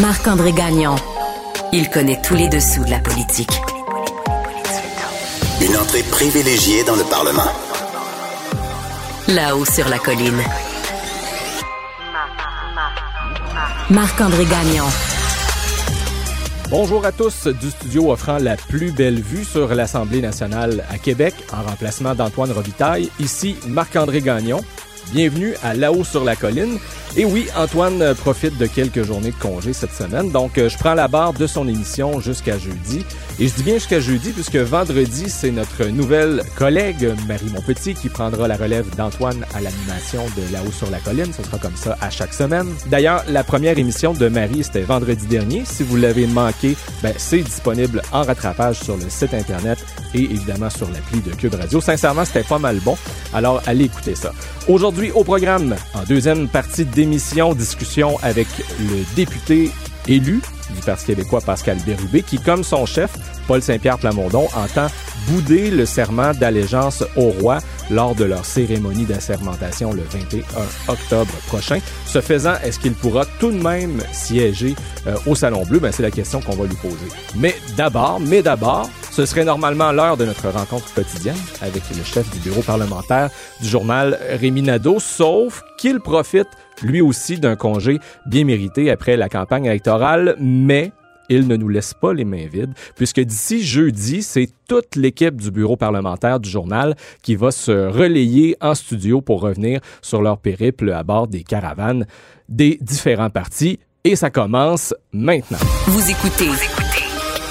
Marc-André Gagnon. Il connaît tous les dessous de la politique. Une entrée privilégiée dans le Parlement. Là-haut sur la colline. Marc-André Gagnon. Bonjour à tous du studio offrant la plus belle vue sur l'Assemblée nationale à Québec en remplacement d'Antoine Robitaille. Ici Marc-André Gagnon. Bienvenue à Là-haut sur la colline. Et oui, Antoine profite de quelques journées de congé cette semaine, donc je prends la barre de son émission jusqu'à jeudi. Et je dis bien jusqu'à jeudi puisque vendredi, c'est notre nouvelle collègue Marie Montpetit qui prendra la relève d'Antoine à l'animation de Là-haut sur la colline. Ce sera comme ça à chaque semaine. D'ailleurs, la première émission de Marie, c'était vendredi dernier. Si vous l'avez manqué, ben, c'est disponible en rattrapage sur le site Internet et évidemment sur l'appli de Cube Radio. Sincèrement, c'était pas mal bon. Alors, allez écouter ça. Aujourd'hui, au programme, en deuxième partie d'émission, discussion avec le député élu du Parti québécois Pascal Bérubé, qui, comme son chef, Paul Saint-Pierre Plamondon, entend bouder le serment d'allégeance au roi lors de leur cérémonie d'assermentation le 21 octobre prochain. Ce faisant, est-ce qu'il pourra tout de même siéger au Salon Bleu? Ben, c'est la question qu'on va lui poser. Mais d'abord, ce serait normalement l'heure de notre rencontre quotidienne avec le chef du bureau parlementaire du journal Rémi Nadeau, sauf qu'il profite lui aussi d'un congé bien mérité après la campagne électorale, mais il ne nous laisse pas les mains vides, puisque d'ici jeudi, c'est toute l'équipe du bureau parlementaire du journal qui va se relayer en studio pour revenir sur leur périple à bord des caravanes des différents partis. Et ça commence maintenant. Vous écoutez.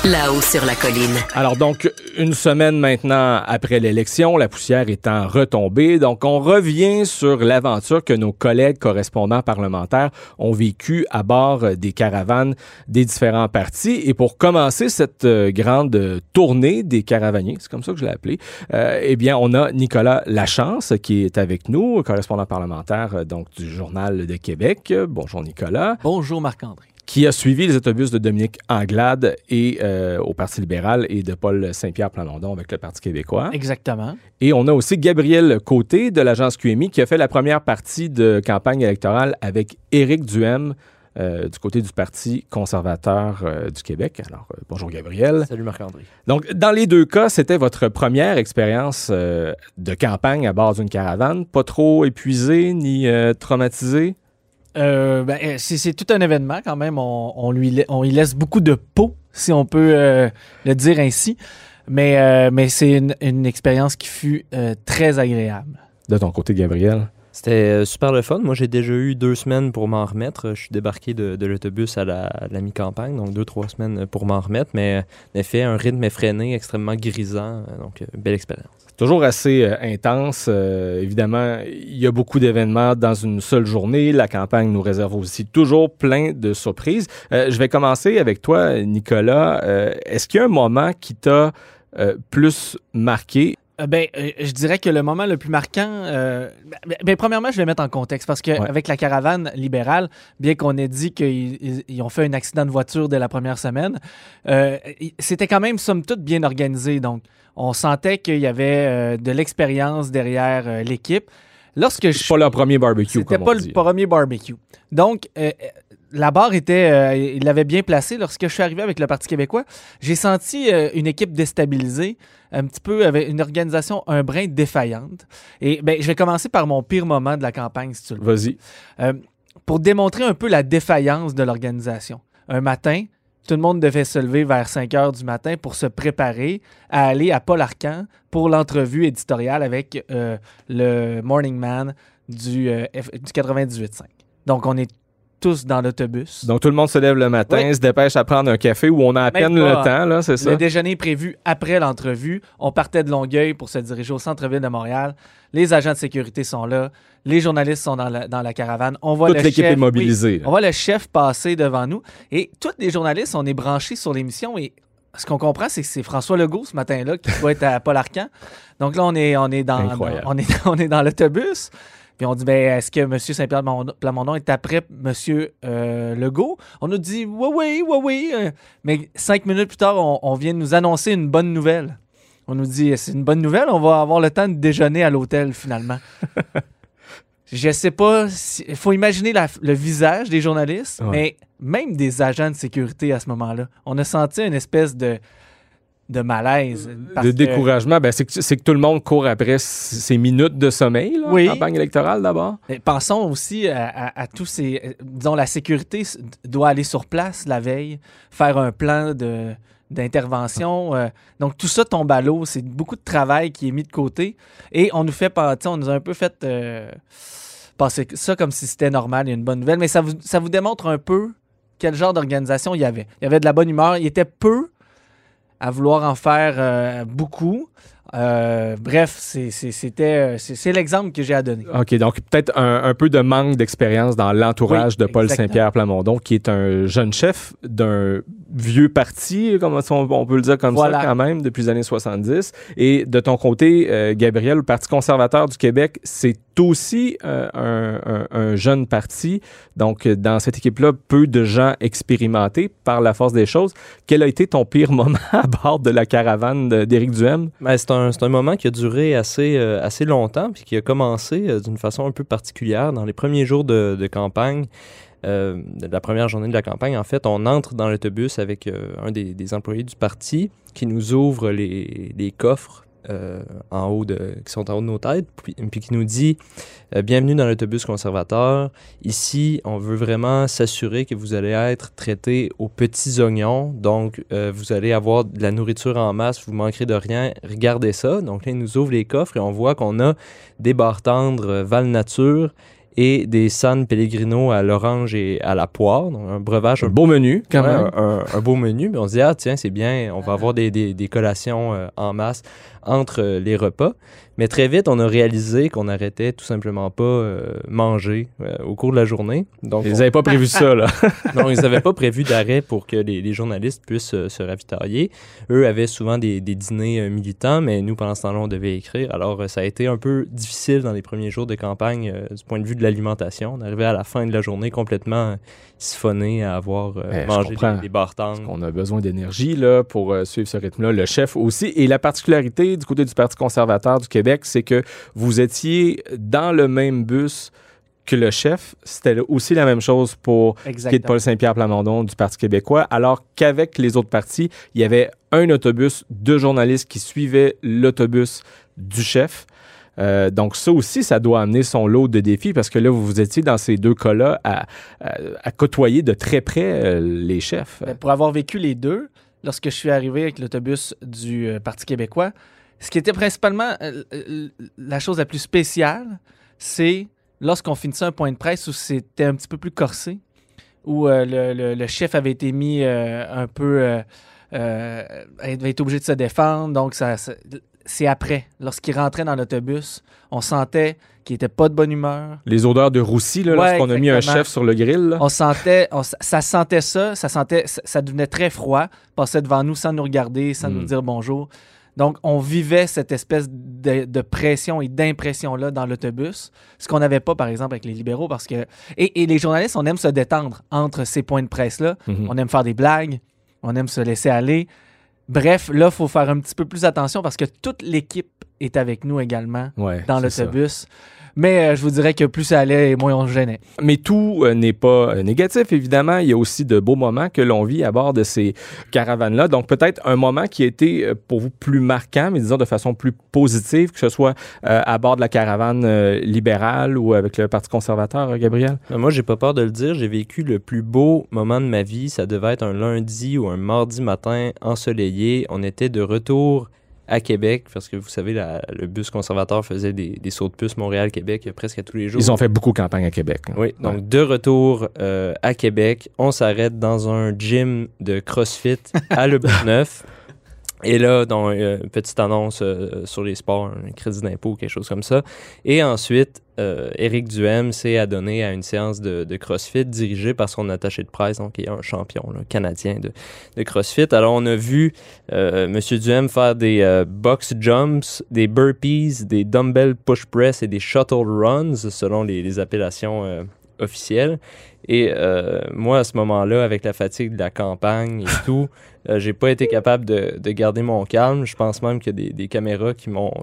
Là-haut sur la colline. Alors donc, une semaine maintenant après l'élection, la poussière étant retombée, donc on revient sur l'aventure que nos collègues correspondants parlementaires ont vécue à bord des caravanes des différents partis. Et pour commencer cette grande tournée des caravaniers, c'est comme ça que je l'ai appelé, on a Nicolas Lachance qui est avec nous, correspondant parlementaire donc du Journal de Québec. Bonjour Nicolas. Bonjour Marc-André. Qui a suivi les autobus de Dominique Anglade et au Parti libéral et de Paul Saint-Pierre Plamondon avec le Parti québécois. Exactement. Et on a aussi Gabriel Côté de l'agence QMI qui a fait la première partie de campagne électorale avec Éric Duhaime du côté du Parti conservateur du Québec. Alors, bonjour Gabriel. Salut Marc-André. Donc, dans les deux cas, c'était votre première expérience de campagne à bord d'une caravane. Pas trop épuisée ni traumatisée? C'est tout un événement quand même. On y laisse beaucoup de peau, si on peut le dire ainsi. Mais c'est une expérience qui fut très agréable. De ton côté, Gabriel? C'était super le fun. Moi, j'ai déjà eu 2 semaines pour m'en remettre. Je suis débarqué de l'autobus à la mi-campagne, donc 2-3 semaines pour m'en remettre. Mais en effet, un rythme effréné, extrêmement grisant. Donc, belle expérience. Toujours assez intense. Évidemment, il y a beaucoup d'événements dans une seule journée. La campagne nous réserve aussi toujours plein de surprises. Je vais commencer avec toi, Nicolas. Est-ce qu'il y a un moment qui t'a plus marqué? Je dirais que le moment le plus marquant... premièrement, je vais mettre en contexte parce qu'avec la caravane libérale, bien qu'on ait dit qu'ils ont fait un accident de voiture dès la première semaine, c'était quand même, somme toute, bien organisé. Donc, on sentait qu'il y avait de l'expérience derrière l'équipe. C'était pas leur premier barbecue, comme on dit. C'était pas le premier barbecue. Donc... la barre était... il l'avait bien placée. Lorsque je suis arrivé avec le Parti québécois, j'ai senti une équipe déstabilisée, un petit peu avec une organisation un brin défaillante. Et je vais commencer par mon pire moment de la campagne, si tu le veux. Vas-y. Pour démontrer un peu la défaillance de l'organisation. Un matin, tout le monde devait se lever vers 5 heures du matin pour se préparer à aller à Paul Arcand pour l'entrevue éditoriale avec le Morning Man du 98.5. Donc, on est tous dans l'autobus. Donc, tout le monde se lève le matin, se dépêche à prendre un café où on a à peine le temps, là, c'est ça? Le déjeuner est prévu après l'entrevue. On partait de Longueuil pour se diriger au centre-ville de Montréal. Les agents de sécurité sont là. Les journalistes sont dans la caravane. On voit toute l'équipe est mobilisée. Oui, on voit le chef passer devant nous. Et tous les journalistes, on est branchés sur l'émission et ce qu'on comprend, c'est que c'est François Legault ce matin-là qui va être à Paul Arcand. Donc là, on est dans l'autobus. Puis on dit, est-ce que M. Saint-Pierre Plamondon est après M. Legault? On nous dit, oui. Mais 5 minutes plus tard, on vient de nous annoncer une bonne nouvelle. On nous dit, c'est une bonne nouvelle, on va avoir le temps de déjeuner à l'hôtel, finalement. Je sais pas, il faut imaginer le visage des journalistes, ouais. Mais même des agents de sécurité à ce moment-là. On a senti une espèce de malaise. De découragement, ben c'est que tout le monde court après ces minutes de sommeil, là, oui. En campagne électorale d'abord. Mais pensons aussi à tous ces... Disons, la sécurité doit aller sur place la veille, faire un plan d'intervention. Donc, tout ça tombe à l'eau. C'est beaucoup de travail qui est mis de côté. Et on nous fait... On nous a un peu fait passer ça comme si c'était normal et une bonne nouvelle. Mais ça vous démontre un peu quel genre d'organisation il y avait. Il y avait de la bonne humeur. Il était peu à vouloir en faire beaucoup. Bref, c'est l'exemple que j'ai à donner. OK, donc peut-être un peu de manque d'expérience dans l'entourage de Paul Saint-Pierre Plamondon, qui est un jeune chef d'un vieux parti, comme on peut le dire comme voilà. Ça quand même, depuis les années 70. Et de ton côté, Gabriel, le Parti conservateur du Québec, c'est aussi un jeune parti. Donc, dans cette équipe-là, peu de gens expérimentés par la force des choses. Quel a été ton pire moment à bord de la caravane d'Éric Duhaime? Ben, c'est un moment qui a duré assez longtemps puis qui a commencé d'une façon un peu particulière. Dans les premiers jours de campagne, la première journée de la campagne, en fait, on entre dans l'autobus avec un des employés du parti qui nous ouvre les coffres qui sont en haut de nos têtes, puis qui nous dit bienvenue dans l'autobus conservateur. Ici, on veut vraiment s'assurer que vous allez être traité aux petits oignons. Donc, vous allez avoir de la nourriture en masse, vous manquerez de rien. Regardez ça. Donc là, ils nous ouvrent les coffres et on voit qu'on a des bartendres Val-Nature et des San Pellegrino à l'orange et à la poire. Donc, un breuvage... Un beau menu, quand même. Un beau menu. Puis on se dit, ah tiens, c'est bien, on va avoir des collations en masse entre les repas. Mais très vite, on a réalisé qu'on n'arrêtait tout simplement pas manger au cours de la journée. Donc, ils n'avaient pas prévu ça, là. Non, ils n'avaient pas prévu d'arrêt pour que les journalistes puissent se ravitailler. Eux avaient souvent des dîners militants, mais nous, pendant ce temps-là, on devait écrire. Alors, ça a été un peu difficile dans les premiers jours de campagne du point de vue de l'alimentation. On arrivait à la fin de la journée complètement siphonné à avoir mangé des bartendes. On a besoin d'énergie là, pour suivre ce rythme-là, le chef aussi. Et la particularité du côté du Parti conservateur du Québec, c'est que vous étiez dans le même bus que le chef. C'était aussi la même chose pour ce qui est de Paul Saint-Pierre Plamondon du Parti québécois, alors qu'avec les autres partis, il y avait un autobus, deux journalistes qui suivaient l'autobus du chef. Donc, ça aussi, ça doit amener son lot de défis parce que là, vous étiez dans ces deux cas-là à côtoyer de très près les chefs. Pour avoir vécu les deux, lorsque je suis arrivé avec l'autobus du Parti québécois, ce qui était principalement la chose la plus spéciale, c'est lorsqu'on finissait un point de presse où c'était un petit peu plus corsé, où le chef avait été mis un peu... avait été obligé de se défendre, donc ça c'est après, lorsqu'il rentrait dans l'autobus, on sentait qu'il n'était pas de bonne humeur. Les odeurs de roussi, là, lorsqu'on a mis un chef sur le grill. Là. On sentait, ça devenait très froid, passait devant nous sans nous regarder, sans nous dire bonjour. Donc, on vivait cette espèce de pression et d'impression-là dans l'autobus, ce qu'on n'avait pas, par exemple, avec les libéraux, parce que... Et les journalistes, on aime se détendre entre ces points de presse-là. Mm-hmm. On aime faire des blagues, on aime se laisser aller. Bref, là, il faut faire un petit peu plus attention parce que toute l'équipe est avec nous également dans l'autobus. Ça. Mais je vous dirais que plus ça allait et moins on se gênait. Mais tout n'est pas négatif, évidemment. Il y a aussi de beaux moments que l'on vit à bord de ces caravanes-là. Donc, peut-être un moment qui a été pour vous plus marquant, mais disons de façon plus positive, que ce soit à bord de la caravane libérale ou avec le Parti conservateur, Gabriel? Moi, j'ai pas peur de le dire. J'ai vécu le plus beau moment de ma vie. Ça devait être un lundi ou un mardi matin ensoleillé. On était de retour à Québec, parce que vous savez, le bus conservateur faisait des sauts de puce Montréal-Québec presque à tous les jours. Ils ont fait beaucoup de campagne à Québec. Hein. Oui, donc de retour à Québec, on s'arrête dans un gym de CrossFit à Le Bourgneuf. Et là, donc, petite annonce sur les sports, un crédit d'impôt, quelque chose comme ça. Et ensuite, Éric Duhaime s'est adonné à une séance de CrossFit dirigée par son attaché de presse, donc qui est un champion là, canadien de CrossFit. Alors, on a vu M. Duhaime faire des box jumps, des burpees, des dumbbell push press et des shuttle runs, selon les appellations officielles. Et moi, à ce moment-là, avec la fatigue de la campagne et tout, j'ai pas été capable de garder mon calme. Je pense même qu'il y a des caméras qui m'ont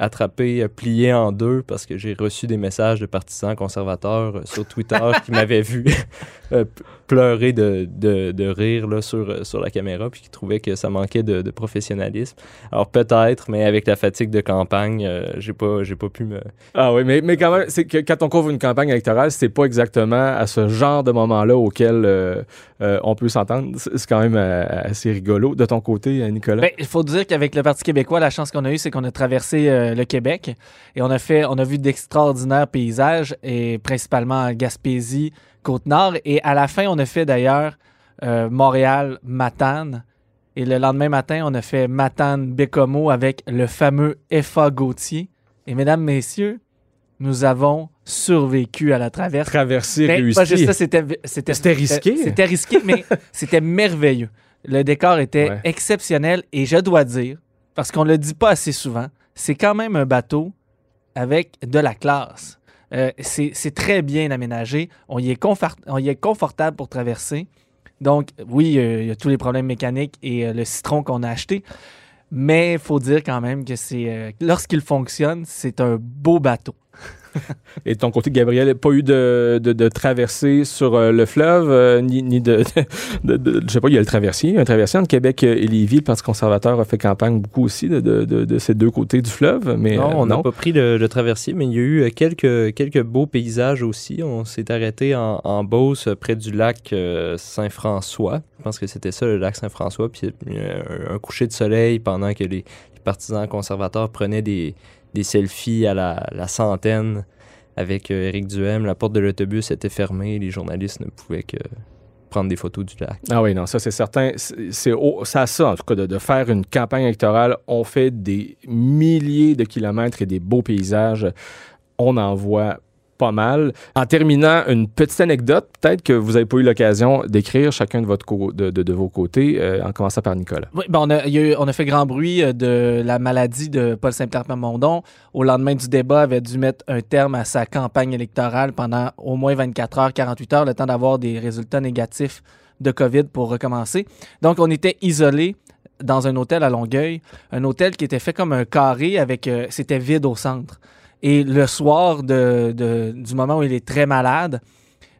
attrapé, plié en deux, parce que j'ai reçu des messages de partisans conservateurs sur Twitter qui m'avaient vu pleurer de rire là, sur la caméra, puis qui trouvaient que ça manquait de professionnalisme. Alors peut-être, mais avec la fatigue de campagne, j'ai pas pu me... Ah oui, mais quand même, c'est que quand on couvre une campagne électorale, c'est pas exactement à ce genre de moment-là auquel on peut s'entendre. C'est quand même assez rigolo. De ton côté, Nicolas? Bien, il faut dire qu'avec le Parti québécois, la chance qu'on a eue, c'est qu'on a traversé le Québec et on a vu d'extraordinaires paysages, et principalement Gaspésie, Côte-Nord, et à la fin, on a fait d'ailleurs Montréal, Matane, et le lendemain matin, on a fait Matane-Bécomo avec le fameux F.A. Gauthier. Et mesdames, messieurs, nous avons survécu à la traversée. Traversée réussie. Pas juste ça, c'était risqué. C'était risqué, mais c'était merveilleux. Le décor était exceptionnel, et je dois dire, parce qu'on ne le dit pas assez souvent, c'est quand même un bateau avec de la classe. C'est très bien aménagé. On y est confortable pour traverser. Donc, oui, il y a tous les problèmes mécaniques et le citron qu'on a acheté. Mais il faut dire quand même que lorsqu'il fonctionne, c'est un beau bateau. Et de ton côté, Gabriel, pas eu de traversée sur le fleuve, ni de... Je sais pas, il y a un traversier entre Québec et Lévis. Le Parti conservateur a fait campagne beaucoup aussi de ces deux côtés du fleuve. Mais non, on n'a pas pris le traversier, mais il y a eu quelques beaux paysages aussi. On s'est arrêté en Beauce, près du lac Saint-François. Je pense que c'était ça, le lac Saint-François. Puis un coucher de soleil pendant que les partisans conservateurs prenaient des selfies à la centaine avec Éric Duhaime. La porte de l'autobus était fermée. Les journalistes ne pouvaient que prendre des photos du lac. Ah oui, non, ça c'est certain. Ça, en tout cas, de faire une campagne électorale. On fait des milliers de kilomètres et des beaux paysages. On en voit pas mal. En terminant, une petite anecdote, peut-être que vous n'avez pas eu l'occasion d'écrire chacun de vos côtés, en commençant par Nicolas. Oui, ben on a fait grand bruit de la maladie de Paul Saint-Pierre Plamondon. Au lendemain du débat, avait dû mettre un terme à sa campagne électorale pendant au moins 24 heures, 48 heures, le temps d'avoir des résultats négatifs de COVID pour recommencer. Donc, on était isolés dans un hôtel à Longueuil, un hôtel qui était fait comme un carré avec... c'était vide au centre. Et le soir du moment où il est très malade,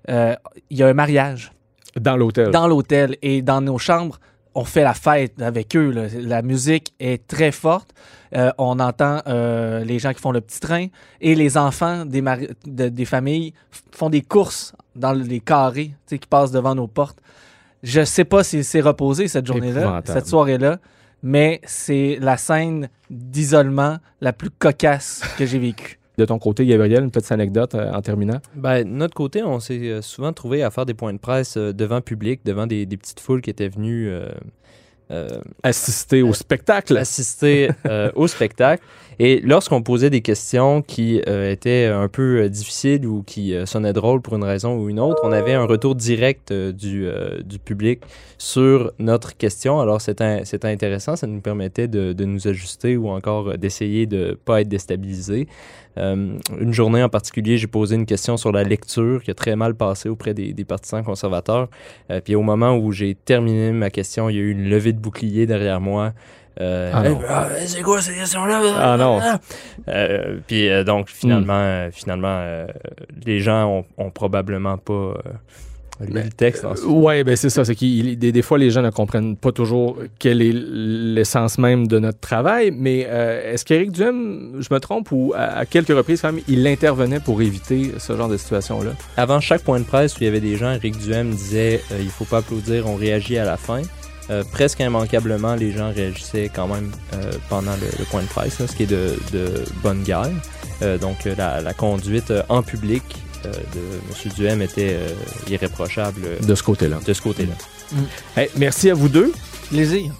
il y a un mariage. Dans l'hôtel. Dans l'hôtel. Et dans nos chambres, on fait la fête avec eux. Là. La musique est très forte. On entend les gens qui font le petit train. Et les enfants des familles font des courses dans les carrés qui passent devant nos portes. Je ne sais pas si c'est reposé cette journée-là, cette soirée-là. Mais c'est la scène d'isolement la plus cocasse que j'ai vécue. De ton côté, Gabriel, une petite anecdote en terminant? Ben, de notre côté, on s'est souvent trouvé à faire des points de presse devant public, devant des petites foules qui étaient venues... assister au spectacle. Assister au spectacle. Et lorsqu'on posait des questions qui étaient un peu difficiles ou qui sonnaient drôles pour une raison ou une autre, on avait un retour direct du public sur notre question. Alors, c'était intéressant. Ça nous permettait de nous ajuster ou encore d'essayer de ne pas être déstabilisés. Une journée en particulier, j'ai posé une question sur la lecture qui a très mal passé auprès des partisans conservateurs. Puis au moment où j'ai terminé ma question, il y a eu une levée de bouclier derrière moi. C'est quoi ces questions-là? Ah non! Puis donc, finalement, les gens ont probablement pas... le texte. Oui, ben c'est ça. C'est qu'il, des fois, les gens ne comprennent pas toujours quelle est l'essence même de notre travail. Mais est-ce qu'Éric Duhaime, je me trompe, ou à quelques reprises, quand même, il intervenait pour éviter ce genre de situation-là? Avant chaque point de presse où il y avait des gens, Éric Duhaime disait « il ne faut pas applaudir, on réagit à la fin ». Presque immanquablement, les gens réagissaient quand même pendant le point de presse, là, ce qui est de bonne guerre. Donc, la conduite en public de M. Duhaime était irréprochable. De ce côté-là. Mmh. Hey, merci à vous deux. Plaisir.